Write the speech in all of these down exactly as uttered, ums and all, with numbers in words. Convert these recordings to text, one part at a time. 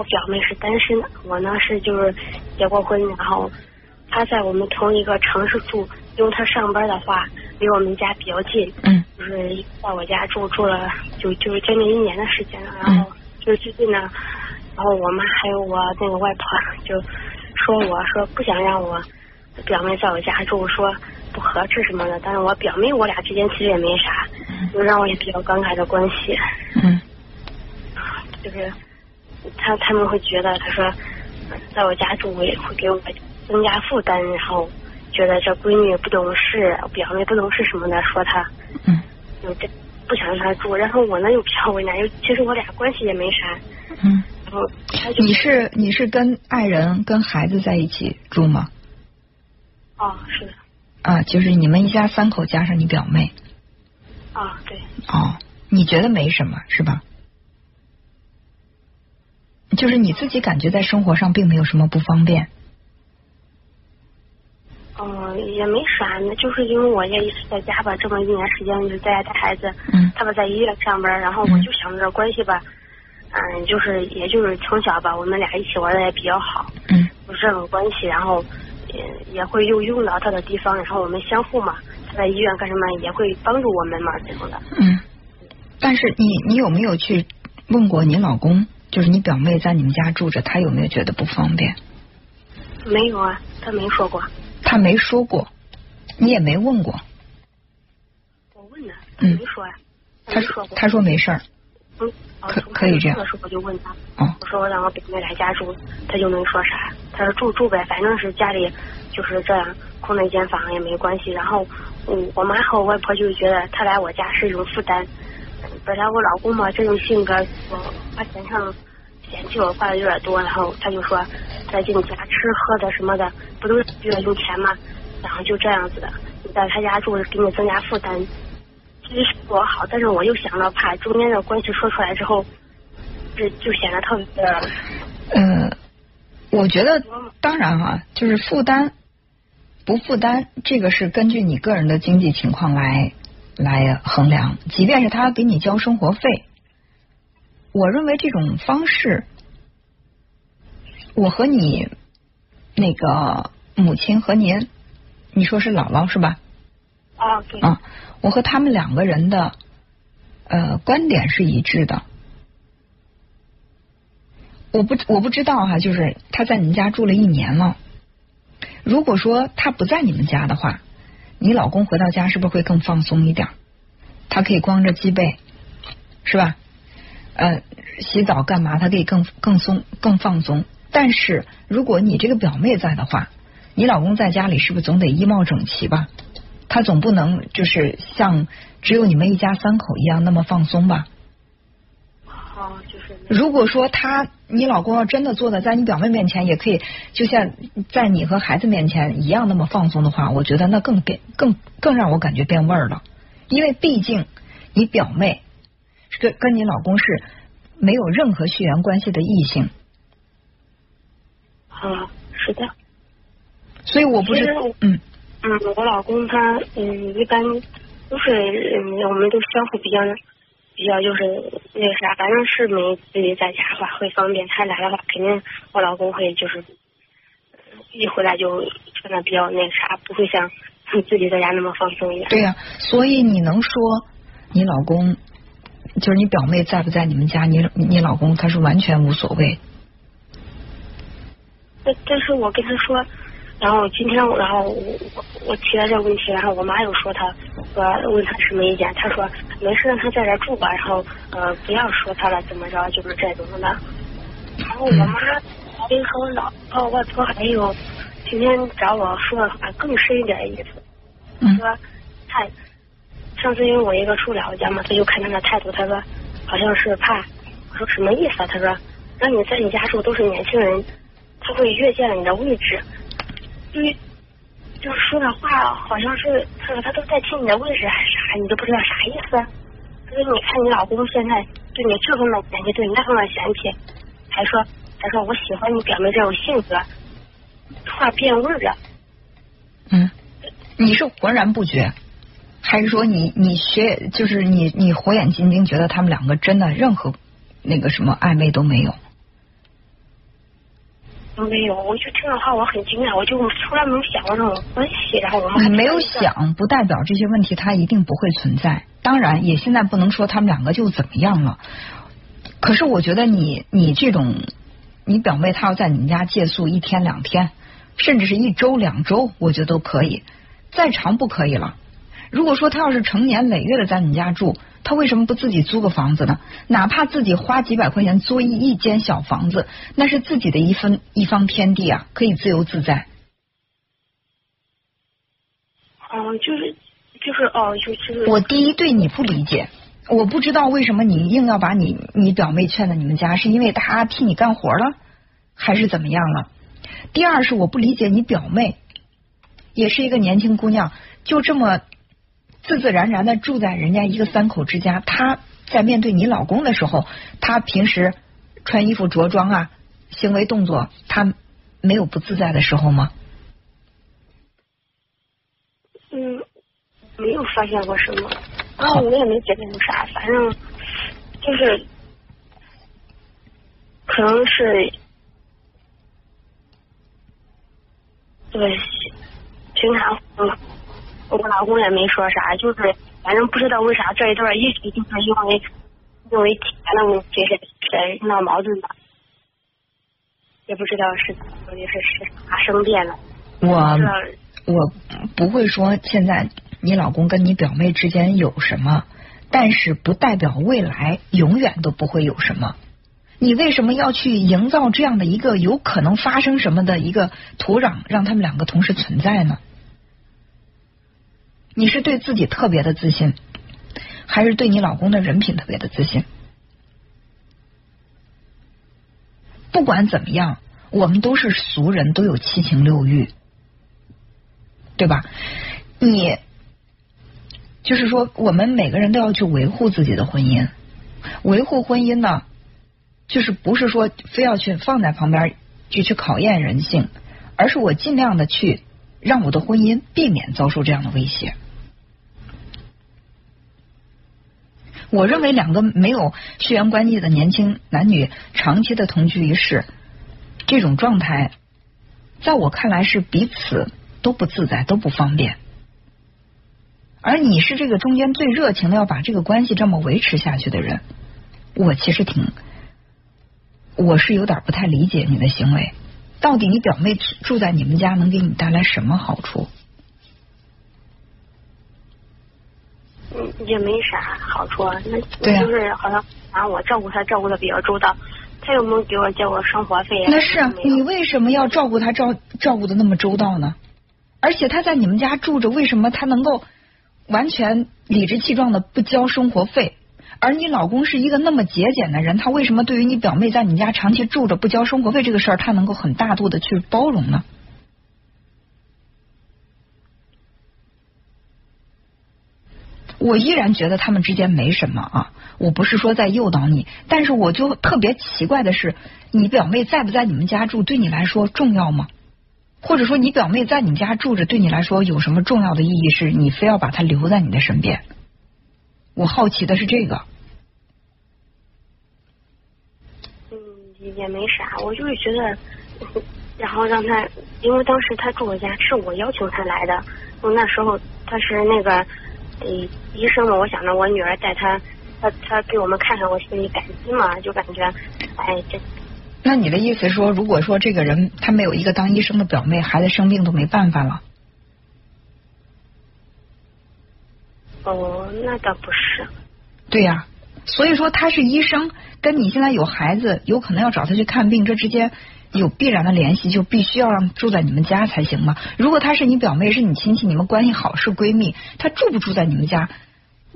我表妹是单身的，我呢是就是结过婚，然后她在我们同一个城市住，因为她上班的话离我们家比较近，嗯，就是到我家住住了就就是将近一年的时间了，然后就是最近呢，然后我妈还有我那个外婆就说我说不想让我表妹在我家住，说不合适什么的，但是我表妹我俩之间其实也没啥，就让我也比较尴尬的关系，嗯，就是他他们会觉得，他说在我家住也会给我增加负担，然后觉得这闺女不懂事，表妹不懂事什么的，说她嗯，就这不想让她住，然后我呢又比较为难，又其实我俩关系也没啥，嗯，然后他就你是你是跟爱人跟孩子在一起住吗？哦，是的。啊，就是你们一家三口加上你表妹。啊，对。哦，你觉得没什么是吧？就是你自己感觉在生活上并没有什么不方便。嗯，也没啥呢，就是因为我也一直在家吧，这么一年时间就在家带孩子，嗯，他们在医院上班，然后我就想着关系吧，嗯，嗯就是也就是从小吧，我们俩一起玩的也比较好，嗯，有这种关系，然后也也会又用到他的地方，然后我们相互嘛，他在医院干什么也会帮助我们嘛，这种的。嗯，但是你你有没有去问过你老公？就是你表妹在你们家住着，她有没有觉得不方便？没有啊，她没说过。她没说过，你也没问过。我问了，她没说呀、啊。她、嗯、说，她说没事儿。嗯，可可以这样。的时候就问她，哦、我说我让我表妹来家住，她就没说啥。她说住住呗，反正是家里就是这样空了一间房也没关系。然后，嗯，我妈和我外婆就觉得她来我家是一种负担。本来我老公嘛，这种性格，我花钱上嫌弃我花的有点多，然后他就说在进家吃喝的什么的，不都是需要用钱吗？然后就这样子的，你在他家住给你增加负担。其实我好，但是我又想到怕中间的关系说出来之后，就就显得特别的。呃，我觉得当然哈、啊，就是负担不负担，这个是根据你个人的经济情况来。来衡量，即便是他给你交生活费，我认为这种方式，我和你那个母亲和您，你说是姥姥是吧？啊，对。啊，我和他们两个人的呃观点是一致的。我不我不知道哈、啊，就是他在你们家住了一年了，如果说他不在你们家的话。你老公回到家是不是会更放松一点？他可以光着脊背，是吧？呃，洗澡干嘛？他可以更更松、更放松。但是如果你这个表妹在的话，你老公在家里是不是总得衣帽整齐吧？他总不能就是像只有你们一家三口一样那么放松吧？哦，就是。如果说他，你老公要真的做的在你表妹面前也可以，就像在你和孩子面前一样那么放松的话，我觉得那更变更更让我感觉变味儿了。因为毕竟你表妹跟跟你老公是没有任何血缘关系的异性。啊，是的。所以我不是嗯嗯，我老公他嗯一般都是嗯我们都相互比较。比较就是那个啥，反正是没自己在家的话会方便，他来的话肯定我老公会就是一回来就穿的比较那啥，不会像自己在家那么放松一点。对呀、啊，所以你能说你老公就是你表妹在不在你们家，你你老公他是完全无所谓？但但是我跟他说。然后今天，然后我我提了这个问题，然后我妈又说她，我问她什么意见，她说没事让她在这住吧，然后呃不要说她了，怎么着，就是这种的。然后我妈还跟我老婆、外婆还有今天找我说的话更深一点的意思，嗯、说她上次因为我一个初老家嘛，她就看她的态度，她说好像是怕，我说什么意思啊？她说让你在你家住都是年轻人，她会越界了你的位置。因为就是说的话，好像是他说他都在听你的位置还是啥，你都不知道啥意思。所以你看你老公现在对你这方面嫌弃，对你那方面嫌弃，还说还说我喜欢你表妹这种性格，话变味了。嗯，你是浑然不觉，还是说你你学就是你你火眼金睛觉得他们两个真的任何那个什么暧昧都没有？都没有，我就听的话我很惊讶，我就从来没有想过这种关系，然后我们没有想不代表这些问题它一定不会存在，当然也现在不能说他们两个就怎么样了，可是我觉得你你这种你表妹她要在你们家借宿一天两天甚至是一周两周我觉得都可以，再长不可以了。如果说他要是成年累月的在你家住，他为什么不自己租个房子呢？哪怕自己花几百块钱租一一间小房子，那是自己的一分一方天地啊，可以自由自在。哦，就是就是哦，就是。我第一对你不理解，我不知道为什么你硬要把你你表妹劝到你们家，是因为她替你干活了，还是怎么样了？第二是我不理解你表妹，也是一个年轻姑娘，就这么。自自然然的住在人家一个三口之家，他在面对你老公的时候，他平时穿衣服着装啊行为动作，他没有不自在的时候吗？嗯，没有发现过什么，然后我也没觉得有啥，反正就是可能是对平常嗯。我老公也没说啥，就是反正不知道为啥这一段一直就是因为因为钱的问题是谁闹矛盾的，也不知道是到底是是啥生变了。我我不会说现在你老公跟你表妹之间有什么，但是不代表未来永远都不会有什么。你为什么要去营造这样的一个有可能发生什么的一个土壤，让他们两个同时存在呢？你是对自己特别的自信，还是对你老公的人品特别的自信？不管怎么样，我们都是俗人，都有七情六欲，对吧？你就是说我们每个人都要去维护自己的婚姻，维护婚姻呢就是不是说非要去放在旁边就去考验人性，而是我尽量的去让我的婚姻避免遭受这样的威胁。我认为两个没有血缘关系的年轻男女长期的同居一室，这种状态在我看来是彼此都不自在，都不方便。而你是这个中间最热情的要把这个关系这么维持下去的人，我其实挺我是有点不太理解你的行为。到底你表妹住在你们家能给你带来什么好处？嗯，也没啥好处。那就是好像啊，我照顾她照顾的比较周到，她有没有给我交过生活费？那是啊，你为什么要照顾她照照顾的那么周到呢？而且她在你们家住着，为什么她能够完全理直气壮的不交生活费？而你老公是一个那么节俭的人，他为什么对于你表妹在你家长期住着不交生活费这个事儿，他能够很大度的去包容呢？我依然觉得他们之间没什么啊，我不是说在诱导你，但是我就特别奇怪的是，你表妹在不在你们家住对你来说重要吗？或者说你表妹在你家住着对你来说有什么重要的意义，是你非要把她留在你的身边？我好奇的是这个。嗯，也没啥，我就是觉得，然后让他，因为当时他住我家是我邀请他来的，我那时候他是那个，呃，医生嘛，我想着我女儿带他，他他给我们看看，我心里感激嘛，就感觉，哎，这。那你的意思说，如果说这个人他没有一个当医生的表妹，孩子生病都没办法了？哦，那倒不是。对呀、啊，所以说他是医生，跟你现在有孩子，有可能要找他去看病，这之间有必然的联系，就必须要让住在你们家才行嘛。如果他是你表妹，是你亲戚，你们关系好，是闺蜜，他住不住在你们家，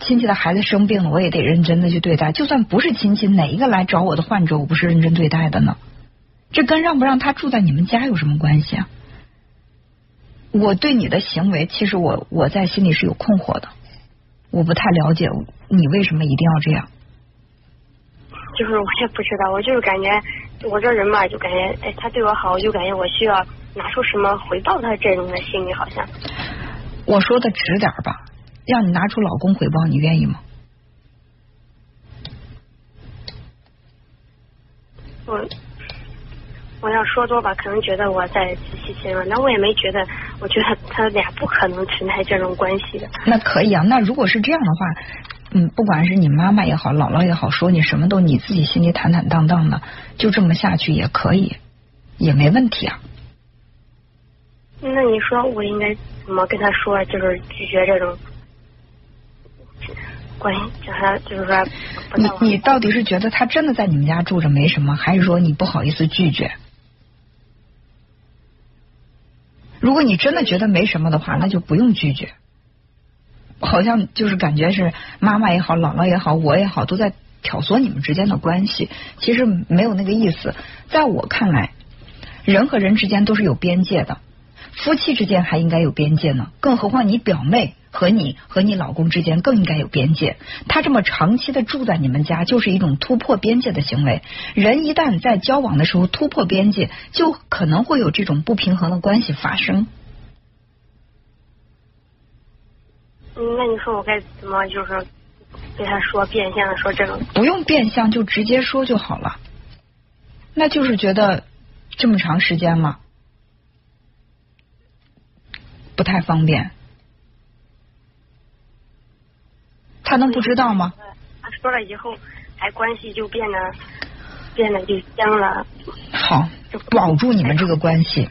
亲戚的孩子生病了，我也得认真的去对待。就算不是亲戚，哪一个来找我的患者，我不是认真对待的呢？这跟让不让他住在你们家有什么关系啊？我对你的行为，其实我我在心里是有困惑的。我不太了解你为什么一定要这样，就是我也不知道，我就是感觉我这人嘛，就感觉哎，他对我好，我就感觉我需要拿出什么回报他，这种的心理好像。我说的直点吧，让你拿出老公回报，你愿意吗？我我要说多吧，可能觉得我在自欺欺人，那我也没觉得，我觉得他俩不可能存在这种关系的。那可以啊，那如果是这样的话，嗯，不管是你妈妈也好，姥姥也好，说你什么都你自己心里坦坦荡荡的，就这么下去也可以，也没问题啊。那你说我应该怎么跟他说，就是拒绝这种关系，叫他就是说不太好。你你到底是觉得他真的在你们家住着没什么，还是说你不好意思拒绝？如果你真的觉得没什么的话，那就不用拒绝。好像就是感觉是妈妈也好，姥姥也好，我也好，都在挑唆你们之间的关系，其实没有那个意思。在我看来，人和人之间都是有边界的，夫妻之间还应该有边界呢，更何况你表妹和你和你老公之间更应该有边界。他这么长期的住在你们家，就是一种突破边界的行为。人一旦在交往的时候突破边界，就可能会有这种不平衡的关系发生。嗯，那你说我该怎么就是对他说变相的说这种？不用变相，就直接说就好了。那就是觉得这么长时间了，不太方便。他能不知道吗？他说了以后，还关系就变得变得就僵了。好，保住你们这个关系，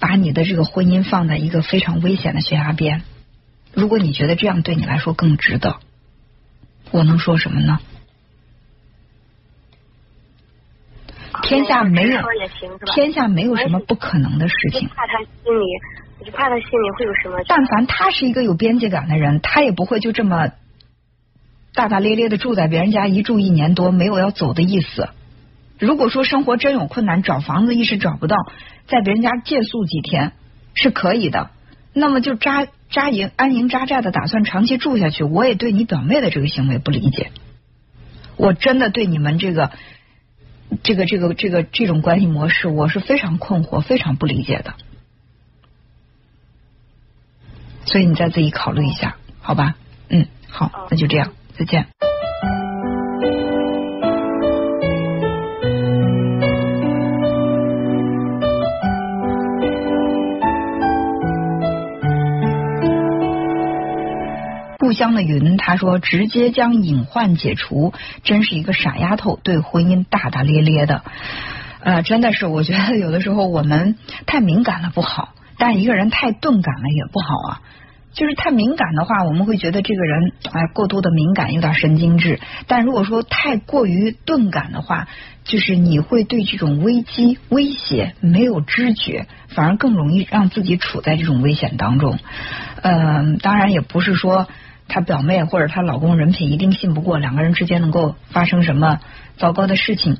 把你的这个婚姻放在一个非常危险的悬崖边。如果你觉得这样对你来说更值得，我能说什么呢？天下没有天下没有什么不可能的事情。怕他心里，你怕他心里会有什么？但凡他是一个有边界感的人，他也不会就这么大大咧咧的住在别人家，一住一年多，没有要走的意思。如果说生活真有困难，找房子一时找不到，在别人家借宿几天是可以的。那么就扎扎营安营扎寨的打算长期住下去，我也对你表妹的这个行为不理解。我真的对你们这个这个这个这个这种关系模式，我是非常困惑、非常不理解的。所以你再自己考虑一下，好吧？嗯，好，那就这样，再见。故乡的云他说，直接将隐患解除，真是一个傻丫头，对婚姻大大咧咧的。呃，真的是我觉得有的时候我们太敏感了不好，但一个人太钝感了也不好啊。就是太敏感的话，我们会觉得这个人哎过度的敏感，有点神经质。但如果说太过于钝感的话，就是你会对这种危机威胁没有知觉，反而更容易让自己处在这种危险当中。呃，当然也不是说她表妹或者她老公人品一定信不过，两个人之间能够发生什么糟糕的事情，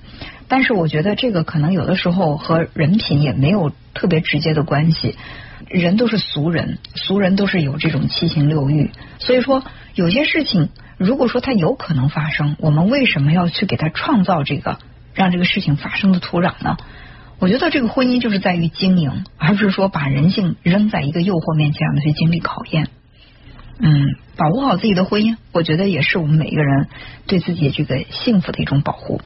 但是我觉得这个可能有的时候和人品也没有特别直接的关系。人都是俗人，俗人都是有这种七情六欲，所以说有些事情如果说它有可能发生，我们为什么要去给它创造这个让这个事情发生的土壤呢？我觉得这个婚姻就是在于经营，而不是说把人性扔在一个诱惑面前让它去经历考验。嗯，保护好自己的婚姻，我觉得也是我们每一个人对自己这个幸福的一种保护。